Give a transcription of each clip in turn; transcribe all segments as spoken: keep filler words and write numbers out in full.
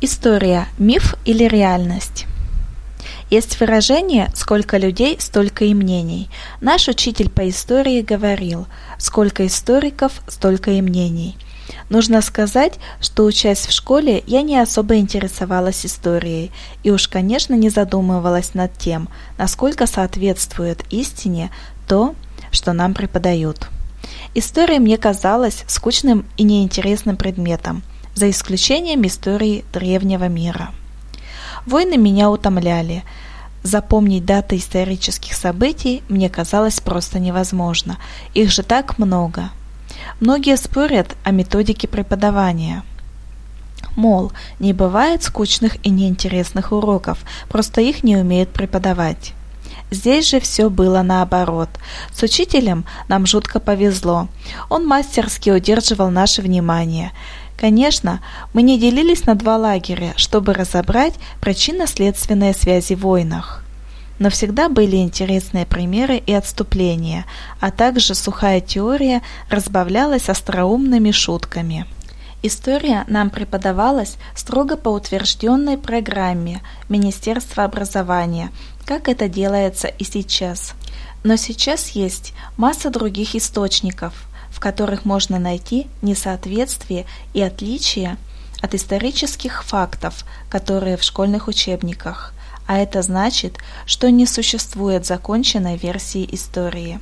История – миф или реальность? Есть выражение «сколько людей, столько и мнений». Наш учитель по истории говорил «сколько историков, столько и мнений». Нужно сказать, что, учась в школе, я не особо интересовалась историей и уж, конечно, не задумывалась над тем, насколько соответствует истине то, что нам преподают. История мне казалась скучным и неинтересным предметом, за исключением истории древнего мира. Войны меня утомляли. Запомнить даты исторических событий мне казалось просто невозможно. Их же так много. Многие спорят о методике преподавания. Мол, не бывает скучных и неинтересных уроков, просто их не умеют преподавать. Здесь же все было наоборот. С учителем нам жутко повезло. Он мастерски удерживал наше внимание. Конечно, мы не делились на два лагеря, чтобы разобрать причинно-следственные связи в войнах. Но всегда были интересные примеры и отступления, а также сухая теория разбавлялась остроумными шутками. История нам преподавалась строго по утвержденной программе Министерства образования, как это делается и сейчас. Но сейчас есть масса других источников, в которых можно найти несоответствие и отличия от исторических фактов, которые в школьных учебниках. А это значит, что не существует законченной версии истории,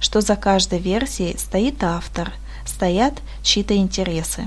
что за каждой версией стоит автор, стоят чьи-то интересы.